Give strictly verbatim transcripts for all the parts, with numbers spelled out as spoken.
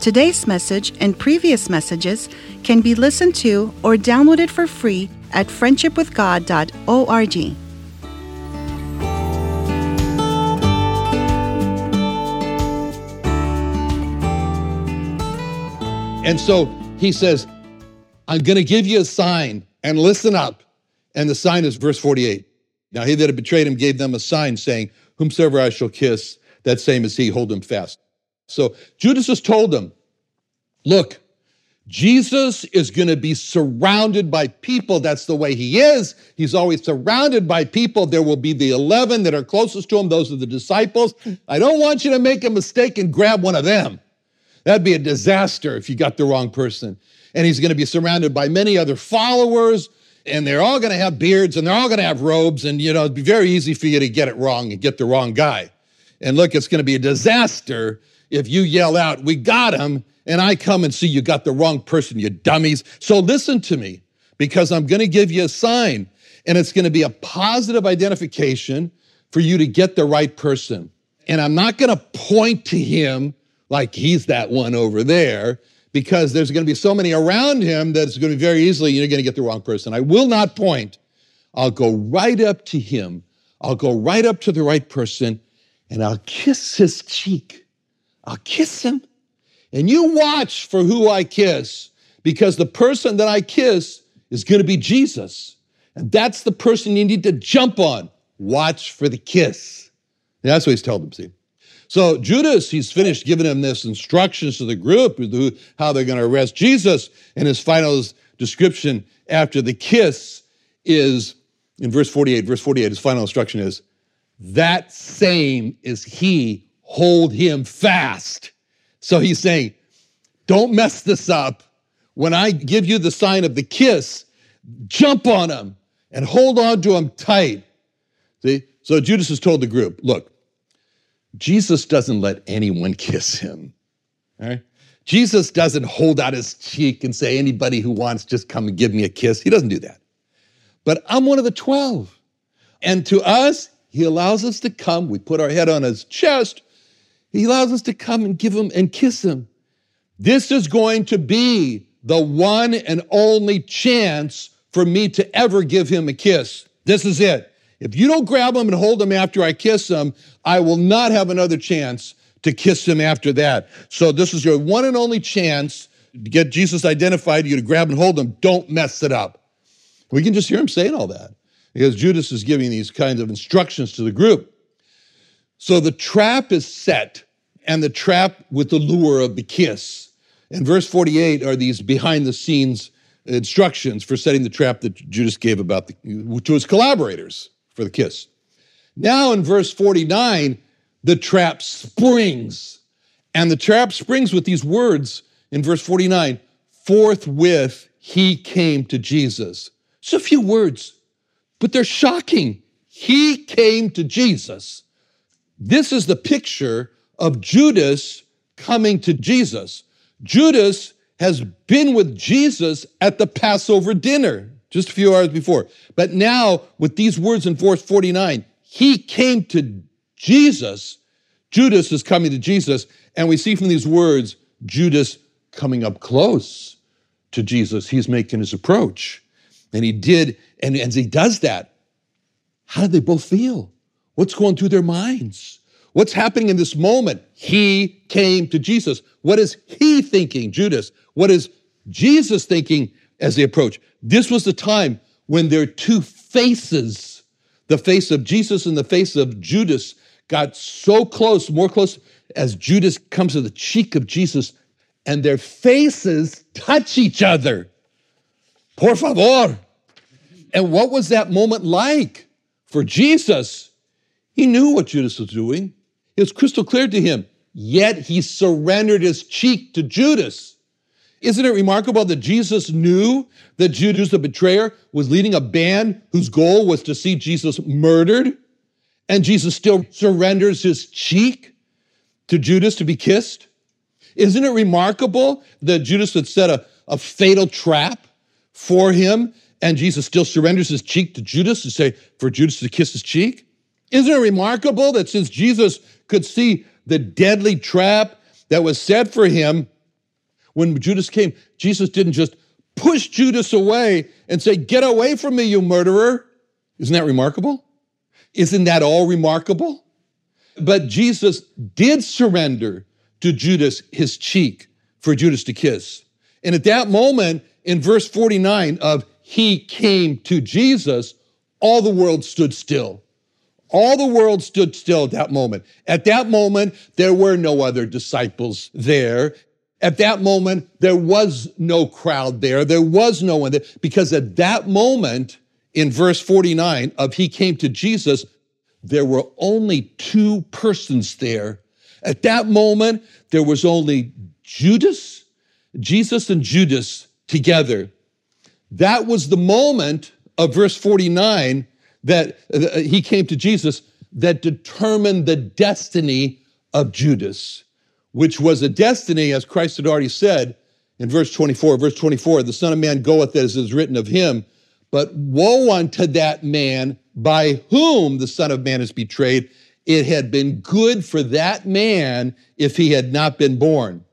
Today's message and previous messages can be listened to or downloaded for free at friendship with god dot org. And so he says, I'm going to give you a sign and listen up. And the sign is verse forty-eight. Now he that had betrayed him gave them a sign saying, whomsoever I shall kiss, that same is he, hold him fast. So Judas has told them, look, Jesus is going to be surrounded by people. That's the way he is. He's always surrounded by people. There will be the eleven that are closest to him. Those are the disciples. I don't want you to make a mistake and grab one of them. That'd be a disaster if you got the wrong person. And he's going to be surrounded by many other followers, and they're all going to have beards, and they're all going to have robes, and, you know, it'd be very easy for you to get it wrong and get the wrong guy. And look, it's going to be a disaster if you yell out, we got him, and I come and see you got the wrong person, you dummies. So listen to me, because I'm going to give you a sign, and it's going to be a positive identification for you to get the right person. And I'm not going to point to him like he's that one over there, because there's going to be so many around him that it's going to be very easily, you're going to get the wrong person. I will not point. I'll go right up to him. I'll go right up to the right person, and I'll kiss his cheek. I'll kiss him. And you watch for who I kiss, because the person that I kiss is going to be Jesus. And that's the person you need to jump on. Watch for the kiss. And that's what he's told them, see. So Judas, he's finished giving him this instructions to the group, how they're going to arrest Jesus. And his final description after the kiss is, in verse forty-eight, verse forty-eight, his final instruction is, that same is he, hold him fast. So he's saying, don't mess this up. When I give you the sign of the kiss, jump on him and hold on to him tight. See? So Judas has told the group, look, Jesus doesn't let anyone kiss him. All right? Jesus doesn't hold out his cheek and say, anybody who wants, just come and give me a kiss. He doesn't do that. But I'm one of the twelve. And to us, he allows us to come. We put our head on his chest. He allows us to come and give him and kiss him. This is going to be the one and only chance for me to ever give him a kiss. This is it. If you don't grab him and hold him after I kiss him, I will not have another chance to kiss him after that. So this is your one and only chance to get Jesus identified, you to grab and hold him. Don't mess it up. We can just hear him saying all that because Judas is giving these kinds of instructions to the group. So the trap is set, and the trap with the lure of the kiss. And verse forty-eight are these behind-the-scenes instructions for setting the trap that Judas gave about the, to his collaborators for the kiss. Now in verse forty-nine, the trap springs. And the trap springs with these words in verse forty-nine, forthwith he came to Jesus. It's a few words, but they're shocking. He came to Jesus. This is the picture of Judas coming to Jesus. Judas has been with Jesus at the Passover dinner just a few hours before. But now, with these words in verse forty-nine, he came to Jesus. Judas is coming to Jesus. And we see from these words, Judas coming up close to Jesus. He's making his approach. And he did, and as he does that, how did they both feel? What's going through their minds? What's happening in this moment? He came to Jesus. What is he thinking, Judas? What is Jesus thinking as they approach? This was the time when their two faces, the face of Jesus and the face of Judas got so close, more close, as Judas comes to the cheek of Jesus, and their faces touch each other. Por favor. And what was that moment like for Jesus? He knew what Judas was doing. It was crystal clear to him, yet he surrendered his cheek to Judas. Isn't it remarkable that Jesus knew that Judas, the betrayer, was leading a band whose goal was to see Jesus murdered, and Jesus still surrenders his cheek to Judas to be kissed? Isn't it remarkable that Judas had set a, a fatal trap for him, and Jesus still surrenders his cheek to Judas to say, for Judas to kiss his cheek? Isn't it remarkable that since Jesus could see the deadly trap that was set for him, when Judas came, Jesus didn't just push Judas away and say, get away from me, you murderer. Isn't that remarkable? Isn't that all remarkable? But Jesus did surrender to Judas his cheek for Judas to kiss. And at that moment, in verse forty-nine of he came to Jesus, all the world stood still. All the world stood still at that moment. At that moment, there were no other disciples there. At that moment, there was no crowd there. There was no one there. Because at that moment, in verse forty-nine of he came to Jesus, there were only two persons there. At that moment, there was only Judas, Jesus and Judas together. That was the moment of verse forty-nine that uh, he came to Jesus that determined the destiny of Judas, which was a destiny, as Christ had already said in verse twenty-four, verse twenty-four, the Son of Man goeth as is written of him, but woe unto that man by whom the Son of Man is betrayed. It had been good for that man if he had not been born.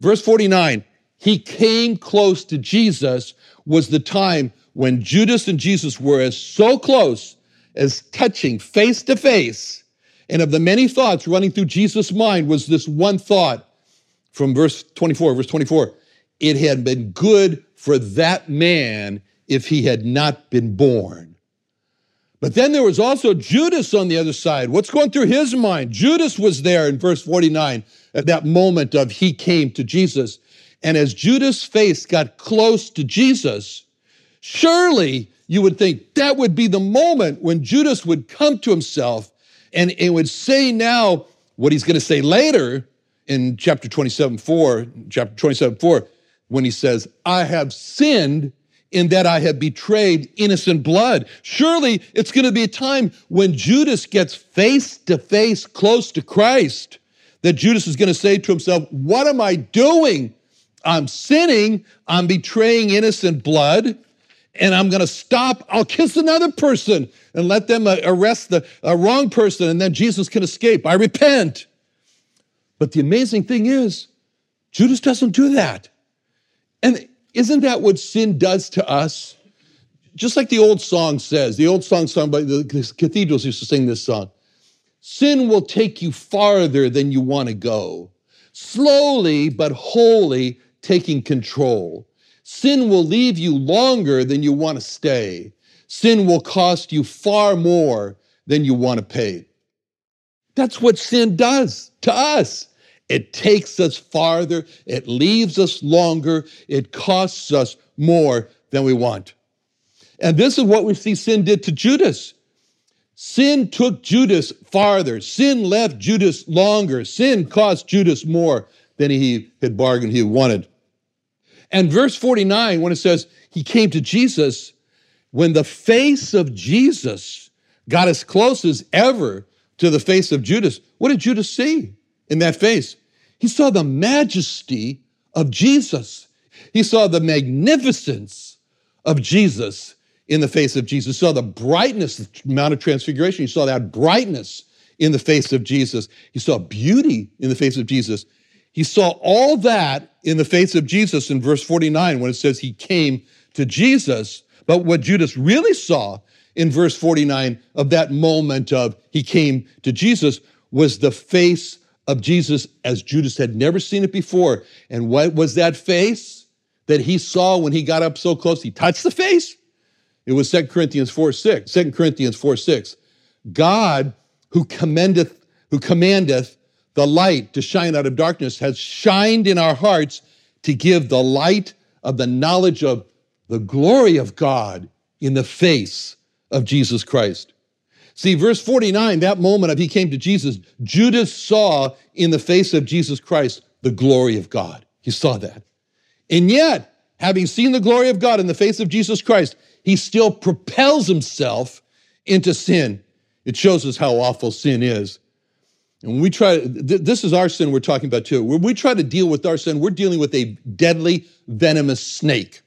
Verse forty-nine, he came close to Jesus was the time when Judas and Jesus were as so close as touching face to face. And of the many thoughts running through Jesus' mind was this one thought from verse twenty-four, verse twenty-four. It had been good for that man if he had not been born. But then there was also Judas on the other side. What's going through his mind? Judas was there in verse forty-nine at that moment of he came to Jesus. And as Judas' face got close to Jesus, surely you would think that would be the moment when Judas would come to himself and it would say now what he's going to say later in chapter twenty-seven, four, chapter twenty-seven, four, when he says, I have sinned in that I have betrayed innocent blood. Surely it's going to be a time when Judas gets face to face close to Christ that Judas is going to say to himself, what am I doing? I'm sinning, I'm betraying innocent blood, and I'm gonna stop, I'll kiss another person and let them arrest the wrong person and then Jesus can escape, I repent. But the amazing thing is, Judas doesn't do that. And isn't that what sin does to us? Just like the old song says, the old song sung by the cathedrals used to sing this song, sin will take you farther than you wanna go. Slowly but wholly taking control. Sin will leave you longer than you want to stay. Sin will cost you far more than you want to pay. That's what sin does to us. It takes us farther, it leaves us longer, it costs us more than we want. And this is what we see sin did to Judas. Sin took Judas farther. Sin left Judas longer. Sin cost Judas more than he had bargained he wanted. And verse forty-nine, when it says, he came to Jesus, when the face of Jesus got as close as ever to the face of Judas, what did Judas see in that face? He saw the majesty of Jesus. He saw the magnificence of Jesus in the face of Jesus. He saw the brightness, the Mount of Transfiguration. He saw that brightness in the face of Jesus. He saw beauty in the face of Jesus. He saw all that in the face of Jesus in verse forty-nine when it says he came to Jesus. But what Judas really saw in verse forty-nine of that moment of he came to Jesus was the face of Jesus as Judas had never seen it before. And what was that face that he saw when he got up so close? He touched the face. It was Second Corinthians four six. Second Corinthians four six. God who commendeth, who commandeth the light to shine out of darkness has shined in our hearts to give the light of the knowledge of the glory of God in the face of Jesus Christ. See, verse forty-nine, that moment of he came to Jesus, Judas saw in the face of Jesus Christ the glory of God. He saw that. And yet, having seen the glory of God in the face of Jesus Christ, he still propels himself into sin. It shows us how awful sin is. And when we try, th- this is our sin we're talking about too. When we try to deal with our sin, we're dealing with a deadly, venomous snake,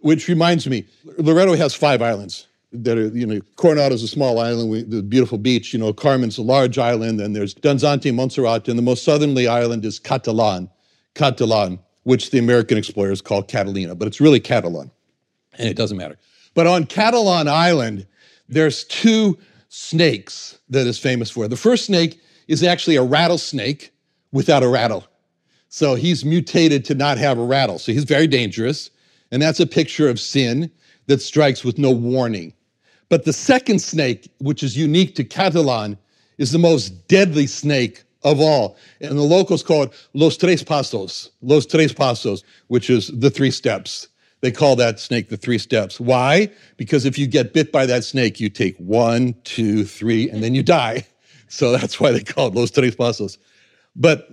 which reminds me, Loretto has five islands that are, you know, Coronado's a small island with the beautiful beach, you know, Carmen's a large island, and there's Danzante, Montserrat, and the most southerly island is Catalan, Catalan, which the American explorers call Catalina, but it's really Catalan, and it doesn't matter. But on Catalan Island, there's two snakes that it's famous for. The first snake is actually a rattlesnake without a rattle. So he's mutated to not have a rattle. So he's very dangerous. And that's a picture of sin that strikes with no warning. But the second snake, which is unique to Catalan, is the most deadly snake of all. And the locals call it Los Tres Pasos, Los Tres Pasos, which is the three steps. They call that snake the three steps. Why? Because if you get bit by that snake, you take one, two, three, and then you die. So that's why they call it Los Tres Pasos. But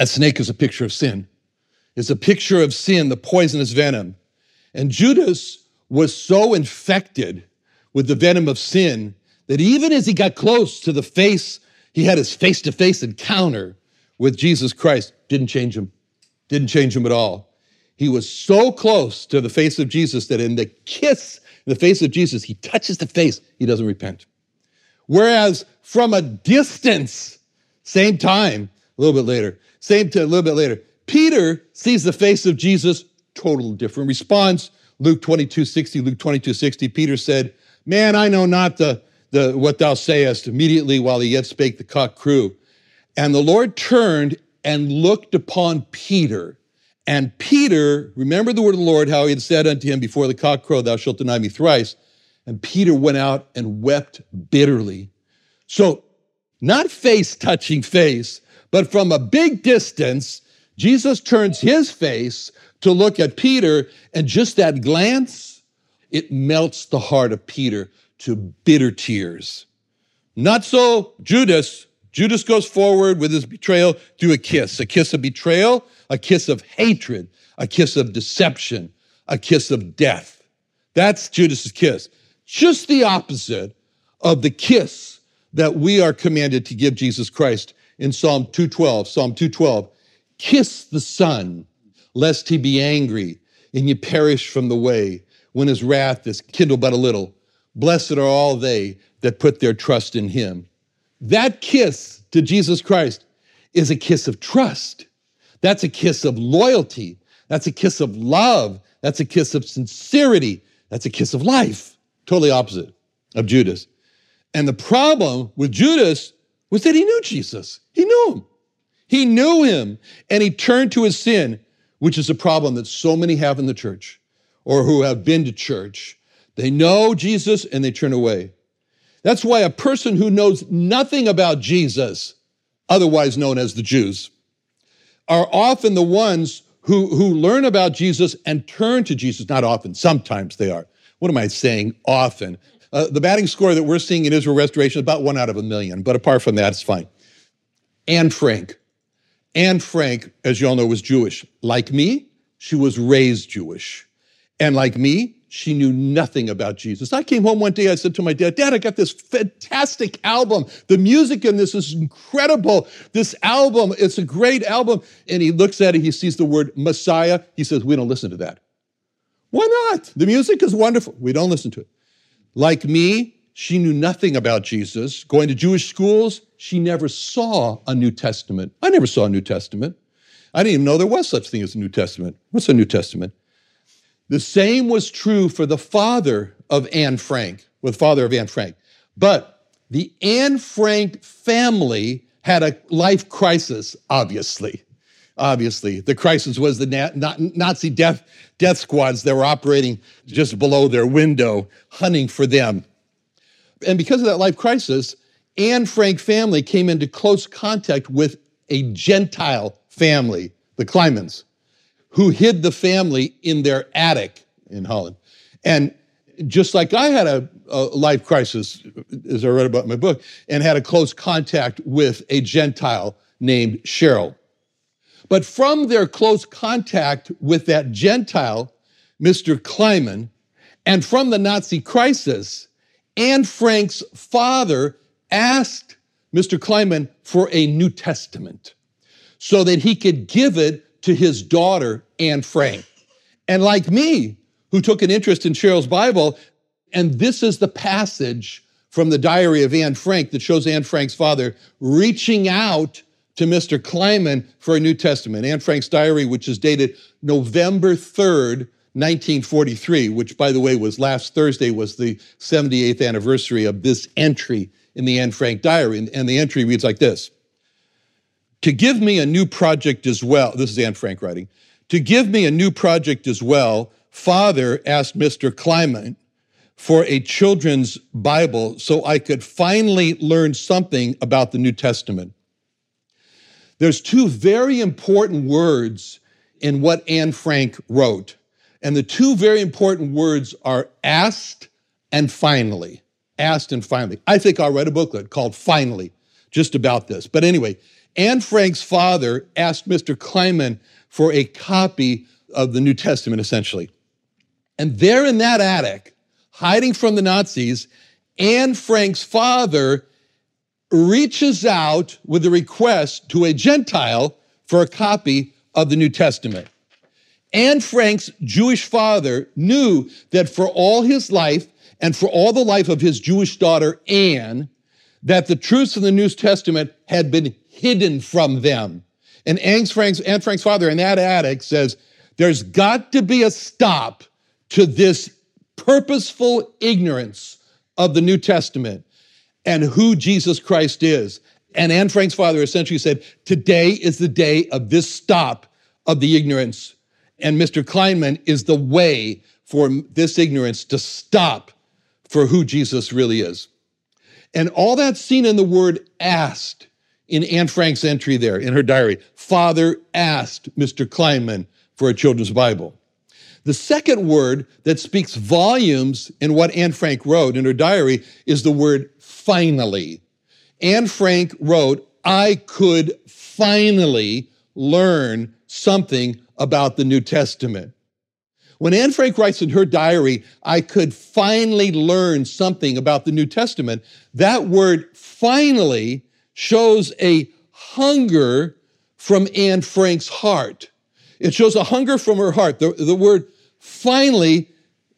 a snake is a picture of sin. It's a picture of sin, the poisonous venom. And Judas was so infected with the venom of sin that even as he got close to the face, he had his face-to-face encounter with Jesus Christ. Didn't change him. Didn't change him at all. He was so close to the face of Jesus that in the kiss, in the face of Jesus, he touches the face, he doesn't repent. Whereas from a distance, same time, a little bit later, same time, a little bit later, Peter sees the face of Jesus, total different response. Luke twenty-two sixty, Luke twenty-two sixty, Peter said, man, I know not the, the what thou sayest. Immediately while he yet spake, the cock crew. And the Lord turned and looked upon Peter. And Peter remembered the word of the Lord, how he had said unto him, before the cock crow, thou shalt deny me thrice. And Peter went out and wept bitterly. So not face touching face, but from a big distance, Jesus turns his face to look at Peter, and just that glance, it melts the heart of Peter to bitter tears. Not so Judas. Judas goes forward with his betrayal through a kiss, a kiss of betrayal, a kiss of hatred, a kiss of deception, a kiss of death. That's Judas's kiss. Just the opposite of the kiss that we are commanded to give Jesus Christ in Psalm two twelve, Psalm two twelve. Kiss the Son, lest he be angry, and ye perish from the way, when his wrath is kindled but a little. Blessed are all they that put their trust in him. That kiss to Jesus Christ is a kiss of trust. That's a kiss of loyalty. That's a kiss of love. That's a kiss of sincerity. That's a kiss of life. Totally opposite of Judas. And the problem with Judas was that he knew Jesus. He knew him. He knew him, and he turned to his sin, which is a problem that so many have in the church or who have been to church. They know Jesus, and they turn away. That's why a person who knows nothing about Jesus, otherwise known as the Jews, are often the ones who, who learn about Jesus and turn to Jesus. Not often, sometimes they are. What am I saying often? Uh, the batting score that we're seeing in Israel Restoration is about one out of a million, but apart from that, it's fine. Anne Frank. Anne Frank, as you all know, was Jewish. Like me, she was raised Jewish. And like me, she knew nothing about Jesus. I came home one day, I said to my dad, Dad, I got this fantastic album. The music in this is incredible. This album, it's a great album. And he looks at it, he sees the word Messiah. He says, we don't listen to that. Why not? The music is wonderful. We don't listen to it. Like me, she knew nothing about Jesus. Going to Jewish schools, she never saw a New Testament. I never saw a New Testament. I didn't even know there was such thing as a New Testament. What's a New Testament? The same was true for the father of Anne Frank, with father of Anne Frank. But the Anne Frank family had a life crisis, obviously. obviously. The crisis was the na na Nazi death, death squads that were operating just below their window, hunting for them. And because of that life crisis, Anne Frank family came into close contact with a Gentile family, the Klymans, who hid the family in their attic in Holland. And just like I had a, a life crisis, as I read about in my book, and had a close contact with a Gentile named Cheryl. But from their close contact with that Gentile, Mister Kleiman, and from the Nazi crisis, Anne Frank's father asked Mister Kleiman for a New Testament so that he could give it to his daughter, Anne Frank. And like me, who took an interest in Cheryl's Bible, and this is the passage from the diary of Anne Frank that shows Anne Frank's father reaching out to Mister Kleiman for a New Testament. Anne Frank's diary, which is dated November third, nineteen forty-three, which, by the way, was last Thursday, was the seventy-eighth anniversary of this entry in the Anne Frank diary. And, and the entry reads like this. To give me a new project as well, this is Anne Frank writing, to give me a new project as well, Father asked Mister Kleiman for a children's Bible so I could finally learn something about the New Testament. There's two very important words in what Anne Frank wrote. And the two very important words are asked and finally. Asked and finally. I think I'll write a booklet called Finally, just about this. But anyway, Anne Frank's father asked Mister Kleiman for a copy of the New Testament, essentially. And there in that attic, hiding from the Nazis, Anne Frank's father reaches out with a request to a Gentile for a copy of the New Testament. Anne Frank's Jewish father knew that for all his life and for all the life of his Jewish daughter, Anne, that the truths of the New Testament had been hidden from them. And Anne Frank's, Anne Frank's father in that attic says, there's got to be a stop to this purposeful ignorance of the New Testament and who Jesus Christ is. And Anne Frank's father essentially said, today is the day of this stop of the ignorance. And Mister Kleinman is the way for this ignorance to stop for who Jesus really is. And all that's seen in the word asked in Anne Frank's entry there in her diary. Father asked Mister Kleinman for a children's Bible. The second word that speaks volumes in what Anne Frank wrote in her diary is the word finally. Anne Frank wrote, I could finally learn something about the New Testament. When Anne Frank writes in her diary, I could finally learn something about the New Testament, that word finally shows a hunger from Anne Frank's heart. It shows a hunger from her heart. The, the word finally,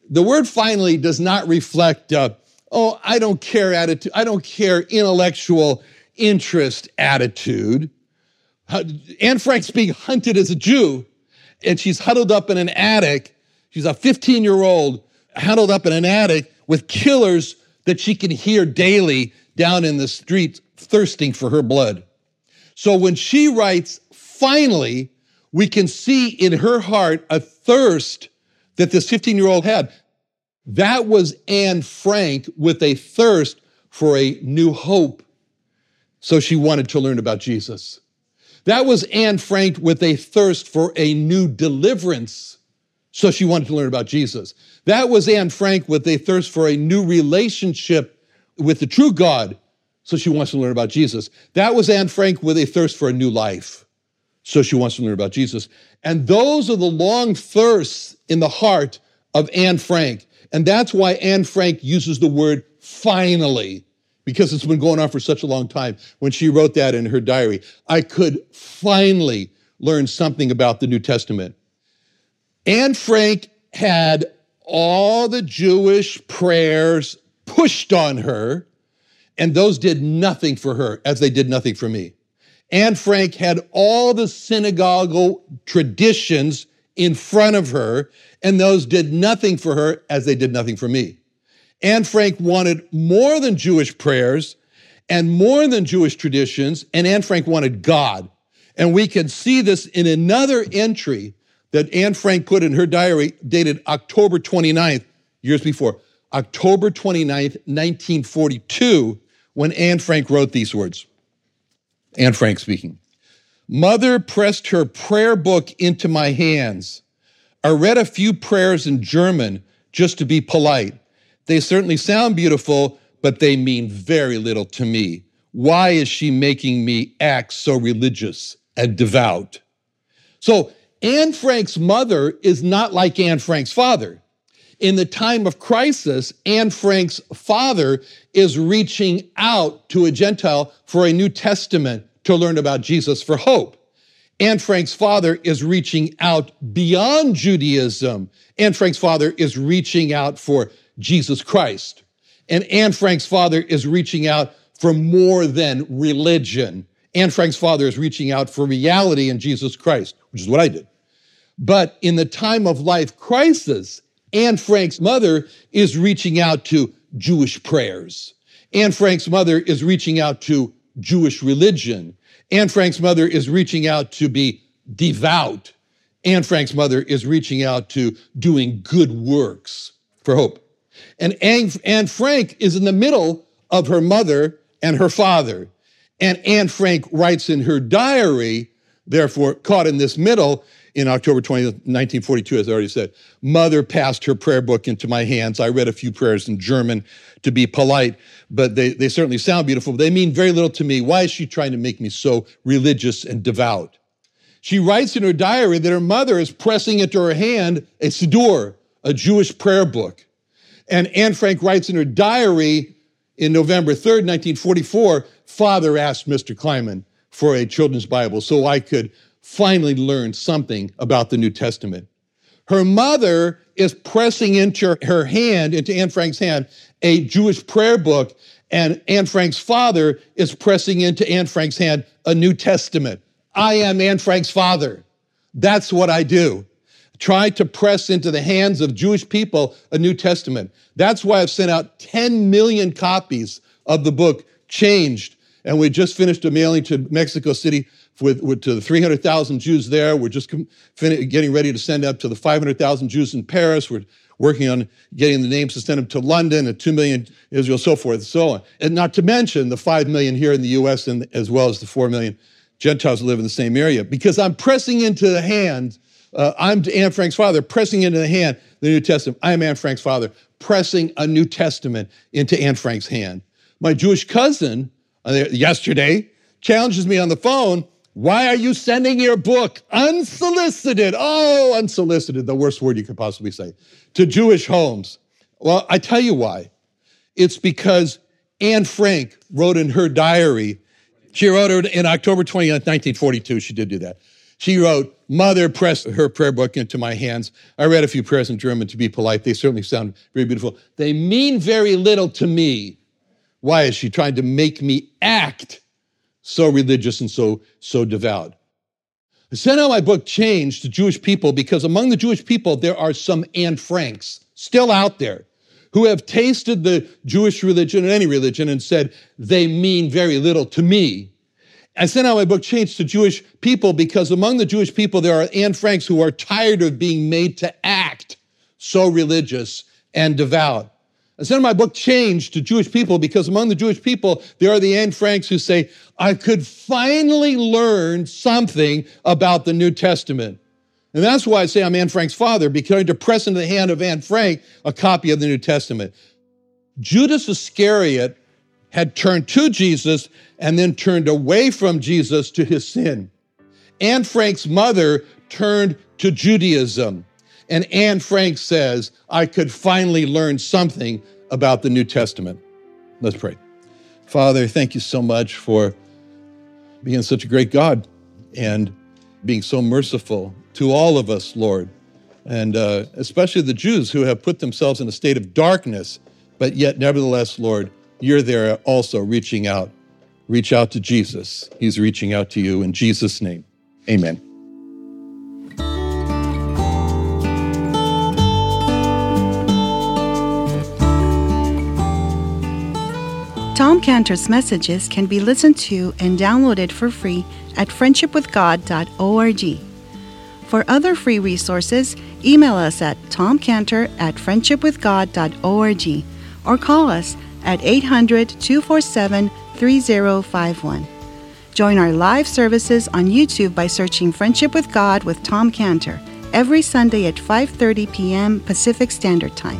the word finally does not reflect, uh, oh, I don't care attitude, I don't care intellectual interest attitude. Anne Frank's being hunted as a Jew, and she's huddled up in an attic. She's a fifteen-year-old huddled up in an attic with killers that she can hear daily down in the streets thirsting for her blood. So when she writes, finally, we can see in her heart a thirst that this fifteen-year-old had. That was Anne Frank with a thirst for a new hope. So she wanted to learn about Jesus. That was Anne Frank with a thirst for a new deliverance. So she wanted to learn about Jesus. That was Anne Frank with a thirst for a new relationship with the true God. So she wants to learn about Jesus. That was Anne Frank with a thirst for a new life. So she wants to learn about Jesus. And those are the long thirsts in the heart of Anne Frank. And that's why Anne Frank uses the word finally, because it's been going on for such a long time when she wrote that in her diary. I could finally learn something about the New Testament. Anne Frank had all the Jewish prayers pushed on her, and those did nothing for her as they did nothing for me. Anne Frank had all the synagogal traditions in front of her, and those did nothing for her as they did nothing for me. Anne Frank wanted more than Jewish prayers and more than Jewish traditions, and Anne Frank wanted God. And we can see this in another entry that Anne Frank put in her diary dated October twenty-ninth, years before, October twenty-ninth, nineteen forty-two, when Anne Frank wrote these words. Anne Frank speaking. Mother pressed her prayer book into my hands. I read a few prayers in German just to be polite. They certainly sound beautiful, but they mean very little to me. Why is she making me act so religious and devout? So Anne Frank's mother is not like Anne Frank's father. In the time of crisis, Anne Frank's father is reaching out to a Gentile for a New Testament to learn about Jesus for hope. Anne Frank's father is reaching out beyond Judaism. Anne Frank's father is reaching out for Jesus Christ. And Anne Frank's father is reaching out for more than religion. Anne Frank's father is reaching out for reality in Jesus Christ, which is what I did. But in the time of life crisis, Anne Frank's mother is reaching out to Jewish prayers. Anne Frank's mother is reaching out to Jewish religion. Anne Frank's mother is reaching out to be devout. Anne Frank's mother is reaching out to doing good works for hope. And Anne Frank is in the middle of her mother and her father. And Anne Frank writes in her diary, therefore caught in this middle, in October twentieth, nineteen forty-two, as I already said, Mother passed her prayer book into my hands. I read a few prayers in German to be polite, but they, they certainly sound beautiful. But they mean very little to me. Why is she trying to make me so religious and devout? She writes in her diary that her mother is pressing into her hand a Siddur, a Jewish prayer book. And Anne Frank writes in her diary in November third, nineteen forty-four, Father asked Mister Kleinman for a children's Bible so I could finally learned something about the New Testament. Her mother is pressing into her hand, into Anne Frank's hand, a Jewish prayer book, and Anne Frank's father is pressing into Anne Frank's hand a New Testament. I am Anne Frank's father. That's what I do. Try to press into the hands of Jewish people a New Testament. That's why I've sent out ten million copies of the book Changed, and we just finished a mailing to Mexico City With, with to the three hundred thousand Jews there. We're just getting ready to send up to the five hundred thousand Jews in Paris. We're working on getting the names to send them to London and two million Israel, so forth and so on. And not to mention the five million here in the U S and as well as the four million Gentiles who live in the same area. Because I'm pressing into the hand, uh, I'm Anne Frank's father, pressing into the hand the New Testament. I'm Anne Frank's father, pressing a New Testament into Anne Frank's hand. My Jewish cousin uh, yesterday challenges me on the phone. Why are you sending your book unsolicited? Oh, unsolicited, the worst word you could possibly say, to Jewish homes. Well, I tell you why. It's because Anne Frank wrote in her diary, she wrote it in October twentieth, nineteen forty-two, she did do that. She wrote, Mother pressed her prayer book into my hands. I read a few prayers in German to be polite. They certainly sound very beautiful. They mean very little to me. Why is she trying to make me act so religious and so, so devout? I sent out my book, Change, to Jewish people because among the Jewish people, there are some Anne Franks still out there who have tasted the Jewish religion and any religion and said, they mean very little to me. I sent out my book, Change, to Jewish people because among the Jewish people, there are Anne Franks who are tired of being made to act so religious and devout. I sent my book Change to Jewish people because among the Jewish people, there are the Anne Franks who say, I could finally learn something about the New Testament. And that's why I say I'm Anne Frank's father, because to press into the hand of Anne Frank a copy of the New Testament. Judas Iscariot had turned to Jesus and then turned away from Jesus to his sin. Anne Frank's mother turned to Judaism. And Anne Frank says, I could finally learn something about the New Testament. Let's pray. Father, thank you so much for being such a great God and being so merciful to all of us, Lord, and uh, especially the Jews who have put themselves in a state of darkness, but yet nevertheless, Lord, you're there also reaching out. Reach out to Jesus. He's reaching out to you in Jesus' name. Amen. Tom Cantor's messages can be listened to and downloaded for free at friendship with god dot org. For other free resources, email us at tom cantor at friendship with god dot org or call us at eight hundred, two four seven, three oh five one. Join our live services on YouTube by searching Friendship with God with Tom Cantor every Sunday at five thirty p.m. Pacific Standard Time.